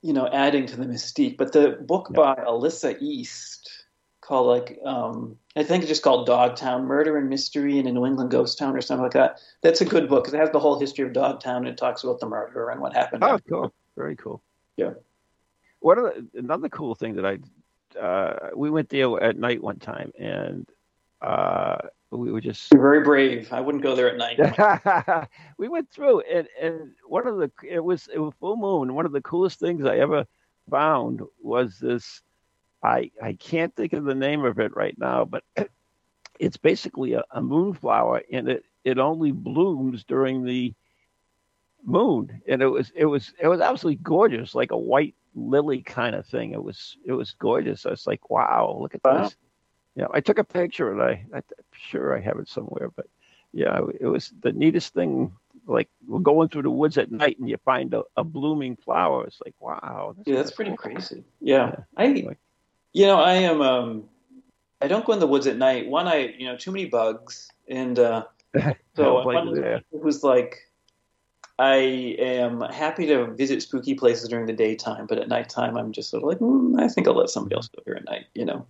you know, adding to the mystique. But the book yeah. by Alyssa East called, like, um, I think it's just called Dogtown, Murder and Mystery in a New England Ghost Town or something like that. That's a good book because it has the whole history of Dogtown and it talks about the murderer and what happened. Oh, after. Cool. Very cool. Yeah. What are the, another cool thing that I, uh, we went there at night one time, and uh, we were just You're very brave. I wouldn't go there at night. We went through, and and one of the it was it was full moon. One of the coolest things I ever found was this. I I can't think of the name of it right now, but it's basically a, a moonflower, and it it only blooms during the moon, and it was it was it was absolutely gorgeous, like a white lily kind of thing. It was it was gorgeous. I was like, wow, look at wow. this. Yeah, I took a picture, and I, I, I'm sure I have it somewhere. But yeah, it was the neatest thing. Like we're going through the woods at night, and you find a, a blooming flower. It's like, wow. That's yeah, that's pretty cool. Crazy. Yeah, yeah. I, anyway. you know, I am. Um, I don't go in the woods at night. One, I you know, too many bugs, and uh, so one, it was like. I am happy to visit spooky places during the daytime, but at nighttime, I'm just sort of like, mm, I think I'll let somebody else go here at night, you know.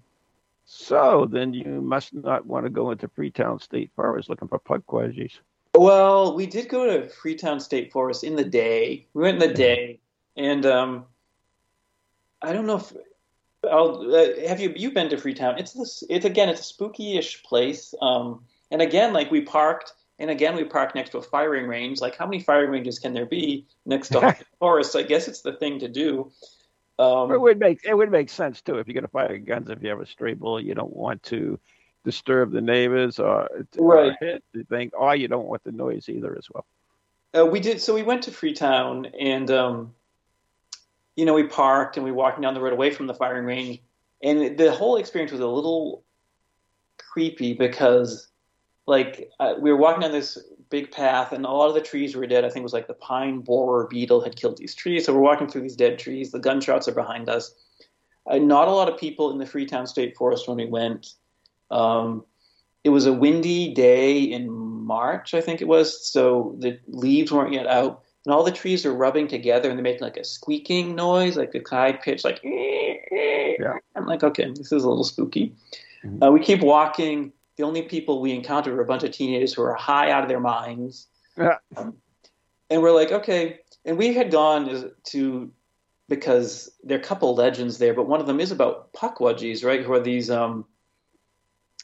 So then you must not want to go into Freetown State Forest looking for puckwudgies. Well, we did go to Freetown State Forest in the day. We went in the day, and um, I don't know if I'll uh, have you. You've been to Freetown? It's this. It's again. It's a spooky-ish place, um, and again, like we parked. And again, we parked next to a firing range. Like, how many firing ranges can there be next to a forest? So I guess it's the thing to do. Um, it would make it would make sense too if you're going to fire guns. If you have a stray bullet, you don't want to disturb the neighbors or, right. or hit the thing. Or you don't want the noise either as well. Uh, we did. So we went to Freetown, and um, you know, we parked and we walked down the road away from the firing range, and the whole experience was a little creepy because. Like, uh, we were walking down this big path, and a lot of the trees were dead. I think it was like the pine borer beetle had killed these trees. So we're walking through these dead trees. The gunshots are behind us. Uh, not a lot of people in the Freetown State Forest when we went. Um, it was a windy day in March, I think it was. So the leaves weren't yet out. And all the trees are rubbing together, and they're making like a squeaking noise, like a high pitch, like, yeah. I'm like, okay, this is a little spooky. Mm-hmm. Uh, we keep walking. The only people we encountered were a bunch of teenagers who were high out of their minds. Yeah. Um, and we're like, okay. And we had gone to, because there are a couple legends there, but one of them is about puckwudgies, right, who are these um,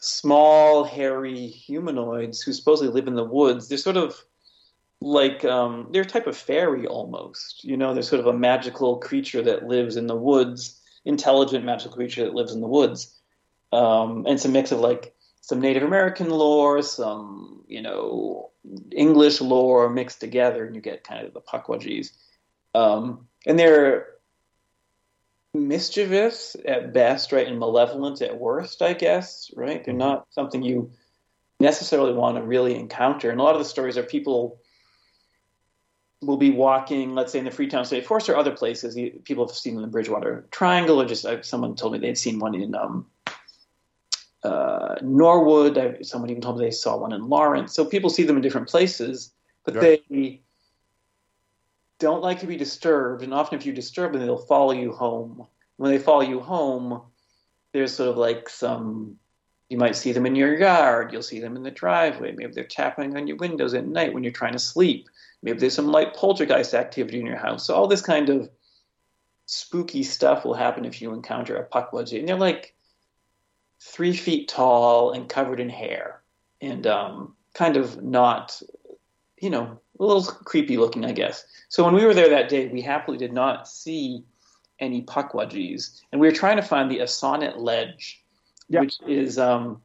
small, hairy humanoids who supposedly live in the woods. They're sort of like, um, they're a type of fairy almost. You know, they're sort of a magical creature that lives in the woods, intelligent magical creature that lives in the woods. Um, and it's a mix of like, some Native American lore, some, you know, English lore mixed together, and you get kind of the puckwudgies. Um, and they're mischievous at best, right, and malevolent at worst, I guess, right? They're not something you necessarily want to really encounter. And a lot of the stories are people will be walking, let's say, in the Freetown State Forest or other places. People have seen them in the Bridgewater Triangle, or just uh, someone told me they'd seen one in... Um, Uh, Norwood, I, someone even told me they saw one in Lawrence. So people see them in different places, but right. they don't like to be disturbed. And often if you disturb them, they'll follow you home. When they follow you home, there's sort of like some, you might see them in your yard. You'll see them in the driveway. Maybe they're tapping on your windows at night when you're trying to sleep. Maybe there's some light poltergeist activity in your house. So all this kind of spooky stuff will happen if you encounter a puckwudgie. And they're like, three feet tall and covered in hair, and um, kind of not, you know, a little creepy looking, I guess. So when we were there that day, we happily did not see any puckwudgies, and we were trying to find the Assonet Ledge, yep. which is, um,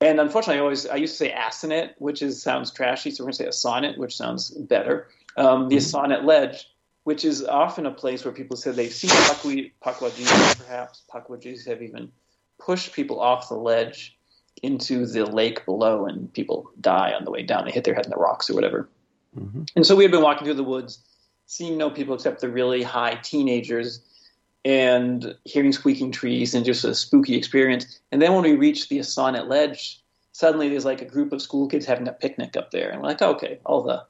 and unfortunately, I always I used to say Assonet, which is sounds trashy, so we're going to say Assonet, which sounds better. Um, the Assonet Ledge, which is often a place where people say they've seen puckweed, puckwudgies, perhaps puckwudgies have even pushed people off the ledge into the lake below, and people die on the way down. They hit their head in the rocks or whatever. Mm-hmm. And so we had been walking through the woods, seeing no people except the really high teenagers, and hearing squeaking trees, and just a spooky experience. And then when we reached the Assonet Ledge, suddenly there's like a group of school kids having a picnic up there. And we're like, oh, okay, all the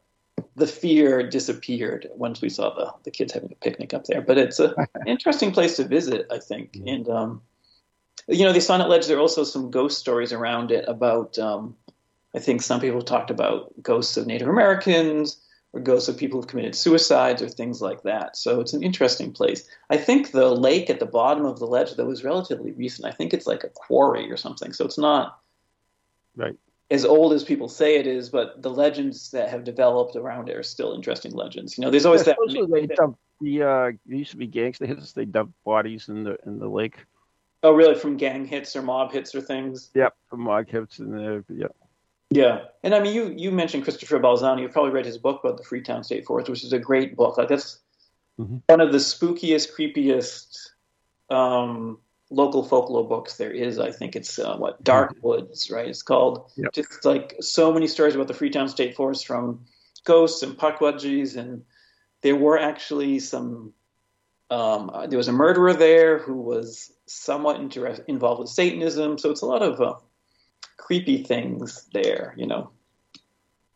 the fear disappeared once we saw the, the kids having a picnic up there. But it's a, an interesting place to visit, I think. Mm-hmm. And, um, you know, the Assonet Ledge, there are also some ghost stories around it about, um, I think some people talked about ghosts of Native Americans, or ghosts of people who've committed suicides or things like that. So it's an interesting place. I think the lake at the bottom of the ledge, though, was relatively recent. I think it's like a quarry or something. So it's not right as old as people say it is, but the legends that have developed around it are still interesting legends. You know, there's always yeah, that. They that, dumped the, uh, there used to be gangs that hits. They dumped bodies in the in the lake. Oh, really? From gang hits or mob hits or things? Yep, from mob hits and there. Yep. Yeah. And I mean, you, you mentioned Christopher Balzano. You've probably read his book about the Freetown State Forest, which is a great book. Like that's mm-hmm. one of the spookiest, creepiest um, local folklore books there is. I think it's uh, what Dark Woods, right? It's called. Yep. Just like so many stories about the Freetown State Forest, from ghosts and puckwudgies, and there were actually some. Um, there was a murderer there who was somewhat inter- involved with Satanism. So it's a lot of. Uh, creepy things there, you know.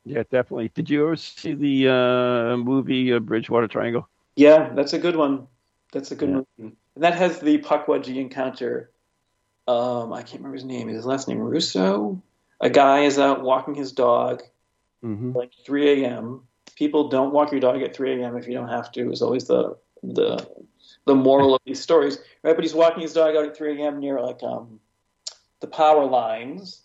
Yeah, definitely. Did you ever see the uh, movie uh, Bridgewater Triangle? Yeah, that's a good one. That's a good yeah. movie. And that has the puckwudgie encounter. Um, I can't remember his name. Is his last name Russo? A guy is out walking his dog mm-hmm. like three a.m. People don't walk your dog at three a.m. if you don't have to, is always the the the moral of these stories, right? But he's walking his dog out at three a.m. near like um, the power lines.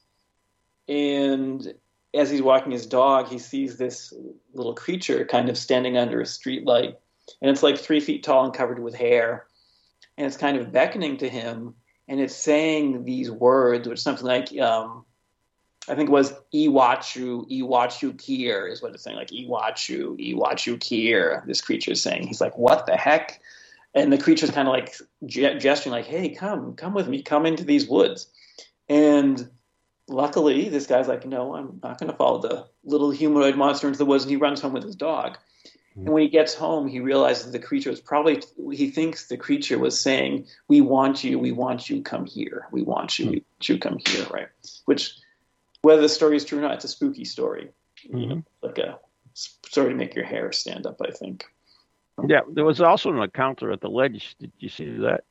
And as he's walking his dog, he sees this little creature kind of standing under a street light. And it's like three feet tall and covered with hair. And it's kind of beckoning to him. And it's saying these words, which is something like, um, I think it was, Iwachu, Iwachu Kier is what it's saying. Like, Iwachu, Iwachu Kier, this creature is saying. He's like, what the heck? And the creature's kind of like ge- gesturing like, hey, come, come with me. Come into these woods. And luckily, this guy's like, no, I'm not going to follow the little humanoid monster into the woods, and he runs home with his dog. Mm-hmm. And when he gets home, he realizes the creature was probably, he thinks the creature was saying, we want you, we want you, come here. We want you, mm-hmm. we want you, come here, right? Which, whether the story is true or not, it's a spooky story. Mm-hmm. You know, like a story to make your hair stand up, I think. Yeah, there was also an encounter at the ledge. Did you see that?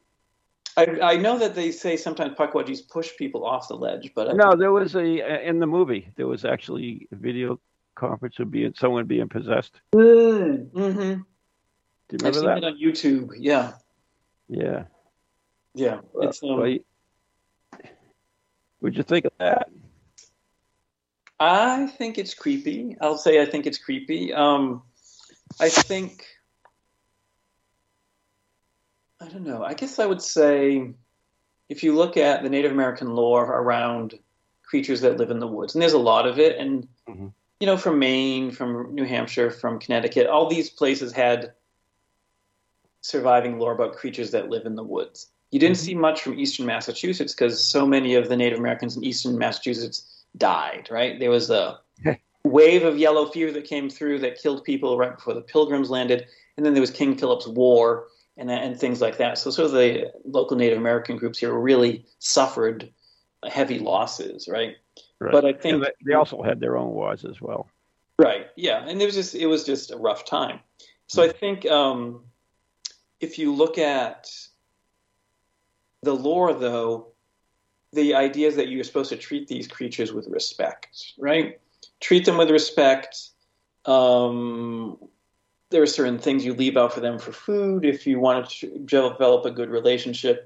I, I know that they say sometimes puckwudgies push people off the ledge, but I no, there was a in the movie there was actually a video conference of being someone being possessed. Mm, mm-hmm. Do you remember I've seen that? It on YouTube? Yeah, yeah, yeah. It's, um, well, what'd you think of that? I think it's creepy. I'll say I think it's creepy. Um, I think. I don't know. I guess I would say if you look at the Native American lore around creatures that live in the woods, and there's a lot of it, and, mm-hmm. you know, from Maine, from New Hampshire, from Connecticut, all these places had surviving lore about creatures that live in the woods. You didn't mm-hmm. see much from eastern Massachusetts because so many of the Native Americans in eastern Massachusetts died, right? There was a wave of yellow fever that came through that killed people right before the Pilgrims landed, and then there was King Philip's War, And, and things like that. So sort of the local Native American groups here really suffered heavy losses, right? Right. But I think they, they also had their own wars as well. Right. Yeah. And it was just it was just a rough time. So I think um, if you look at the lore, though, the idea is that you're supposed to treat these creatures with respect, right? Treat them with respect. Um, There are certain things you leave out for them for food if you want to develop a good relationship.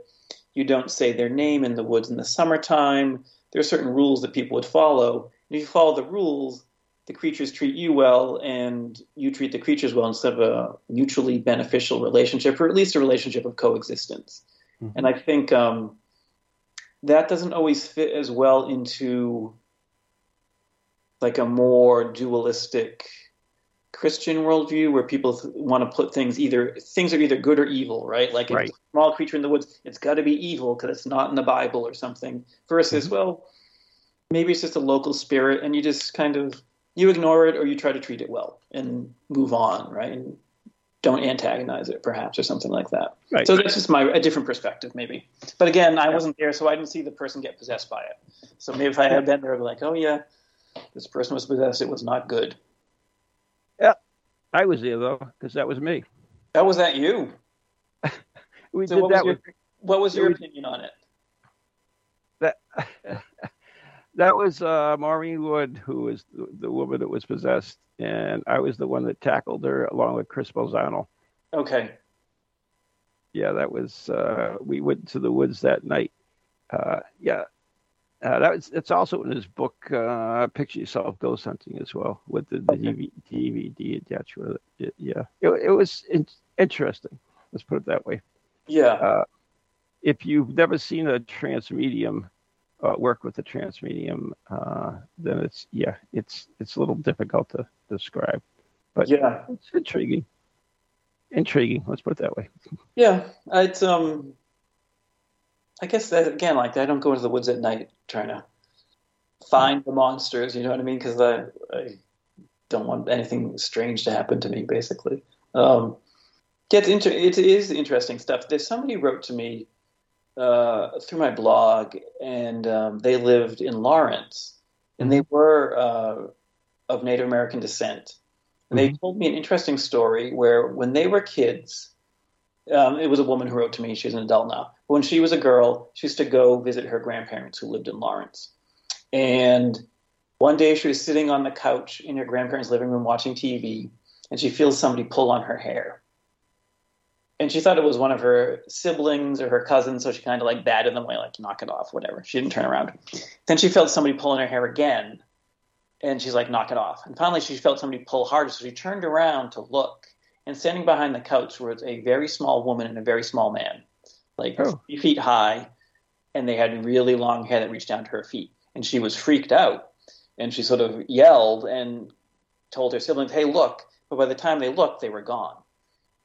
You don't say their name in the woods in the summertime. There are certain rules that people would follow. And if you follow the rules, the creatures treat you well and you treat the creatures well instead of a mutually beneficial relationship, or at least a relationship of coexistence. Mm-hmm. And I think um, that doesn't always fit as well into like a more dualistic Christian worldview where people th- want to put things either things are either good or evil, right? Like right. If it's a small creature in the woods, it's got to be evil because it's not in the Bible or something. Versus, mm-hmm. well, maybe it's just a local spirit, and you just kind of you ignore it or you try to treat it well and move on, right? And don't antagonize it, perhaps, or something like that. Right. So that's just my a different perspective, maybe. But again, I yeah. wasn't there, so I didn't see the person get possessed by it. So maybe if I had been there, I'd be like, oh yeah, this person was possessed. It was not good. Yeah, I was there, though, because that was me. That was that you? we so did what, that was your, with, what was your we, opinion on it? That that was uh, Maureen Wood, who was the, the woman that was possessed, and I was the one that tackled her along with Chris Balzano. Okay. Yeah, that was, uh, we went to the woods that night. Uh, yeah. Uh, that was, it's also in his book, uh, Picture Yourself Ghost Hunting, as well, with the, the okay. D V D attached with it. Yeah, it, it was in- interesting. Let's put it that way. Yeah. Uh, if you've never seen a trance medium uh, work with a trance medium, uh, then it's yeah, it's it's a little difficult to describe. But yeah, it's intriguing. Intriguing. Let's put it that way. Yeah, it's um. I guess that, again, like I don't go into the woods at night trying to find the monsters. You know what I mean? Because I, I don't want anything strange to happen to me. Basically, um, gets inter- It is interesting stuff. There's somebody wrote to me uh, through my blog, and um, they lived in Lawrence, and they were uh, of Native American descent. And they told me an interesting story where when they were kids. Um, it was a woman who wrote to me. She's an adult now. When she was a girl, she used to go visit her grandparents who lived in Lawrence. And one day she was sitting on the couch in her grandparents' living room watching T V, and she feels somebody pull on her hair. And she thought it was one of her siblings or her cousins, so she kind of like batted them away, like knock it off, whatever. She didn't turn around. Then she felt somebody pulling her hair again, and she's like, knock it off. And finally she felt somebody pull harder, so she turned around to look. And standing behind the couch was a very small woman and a very small man, like oh. three feet high, and they had really long hair that reached down to her feet. And she was freaked out, and she sort of yelled and told her siblings, hey, look. But by the time they looked, they were gone.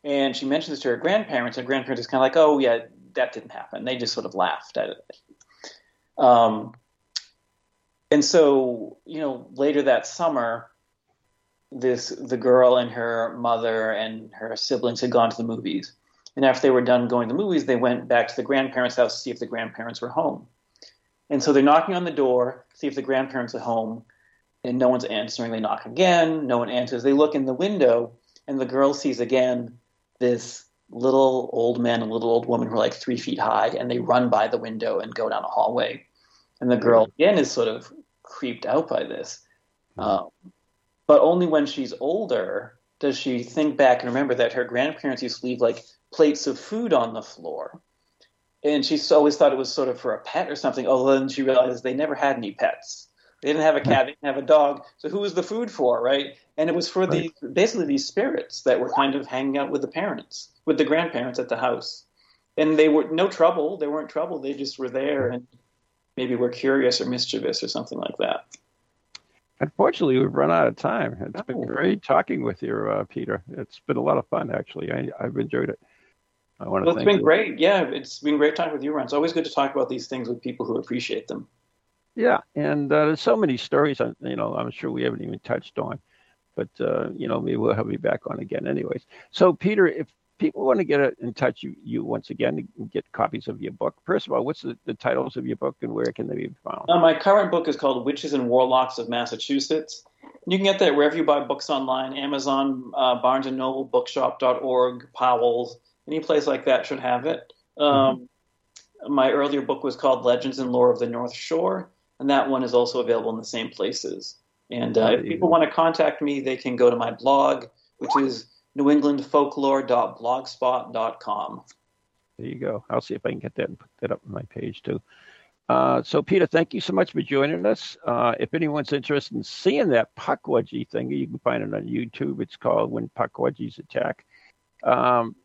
And she mentioned this to her grandparents, and her grandparents was kind of like, oh, yeah, that didn't happen. They just sort of laughed at it. Um, and so, you know, later that summer, This the girl and her mother and her siblings had gone to the movies. And after they were done going to the movies, they went back to the grandparents' house to see if the grandparents were home. And so they're knocking on the door, see if the grandparents are home, and no one's answering. They knock again, no one answers. They look in the window, and the girl sees again this little old man and little old woman who are like three feet high, and they run by the window and go down a hallway. And the girl, again, is sort of creeped out by this. Um, But only when she's older does she think back and remember that her grandparents used to leave, like, plates of food on the floor. And she always thought it was sort of for a pet or something, although then she realized they never had any pets. They didn't have a cat, they didn't have a dog, so who was the food for, right? And it was for right. these, basically these spirits that were kind of hanging out with the parents, with the grandparents at the house. And they were no trouble, they weren't trouble, they just were there and maybe were curious or mischievous or something like that. Unfortunately, we've run out of time. It's oh. been great talking with you, uh, Peter. It's been a lot of fun, actually. I, I've enjoyed it. I want well, to. It's been you. Great. Yeah, it's been great talking with you, Ron. It's always good to talk about these things with people who appreciate them. Yeah, and uh, there's so many stories. On, you know, I'm sure we haven't even touched on, but uh, you know, maybe we'll have you back on again, anyways. So, Peter, if people want to get in touch with you, you once again and get copies of your book. First of all, what's the, the titles of your book and where can they be found? Uh, my current book is called Witches and Warlocks of Massachusetts. You can get that wherever you buy books online, Amazon, uh, Barnes and Noble, bookshop dot org, Powell's, any place like that should have it. Um, mm-hmm. My earlier book was called Legends and Lore of the North Shore, and that one is also available in the same places. And uh, if people want to contact me, they can go to my blog, which is New England Folklore dot blogspot dot com. There you go. I'll see if I can get that and put that up on my page too. Uh, so, Peter, thank you so much for joining us. Uh, if anyone's interested in seeing that puckwudgie thing, you can find it on YouTube. It's called When Puckwudgies Attack. Um,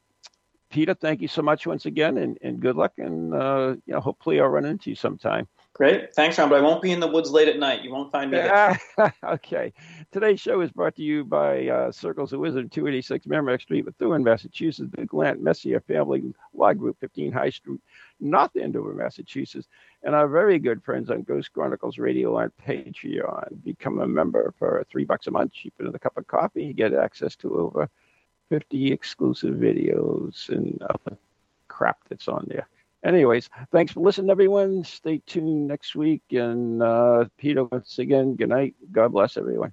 Peter, thank you so much once again, and, and good luck. And uh, you know, hopefully I'll run into you sometime. Great. Thanks, Ron, but I won't be in the woods late at night. You won't find me there. Okay. Today's show is brought to you by uh, Circles of Wisdom, two eighty-six Merrimack Street, Methuen, Massachusetts, the Glant Messier Family Law Group, fifteen High Street, North Andover, Massachusetts, and our very good friends on Ghost Chronicles Radio on Patreon. Become a member for three bucks a month, cheaper than a cup of coffee. You get access to over fifty exclusive videos and other crap that's on there. Anyways, thanks for listening, everyone. Stay tuned next week. And uh, Peter, once again, good night. God bless everyone.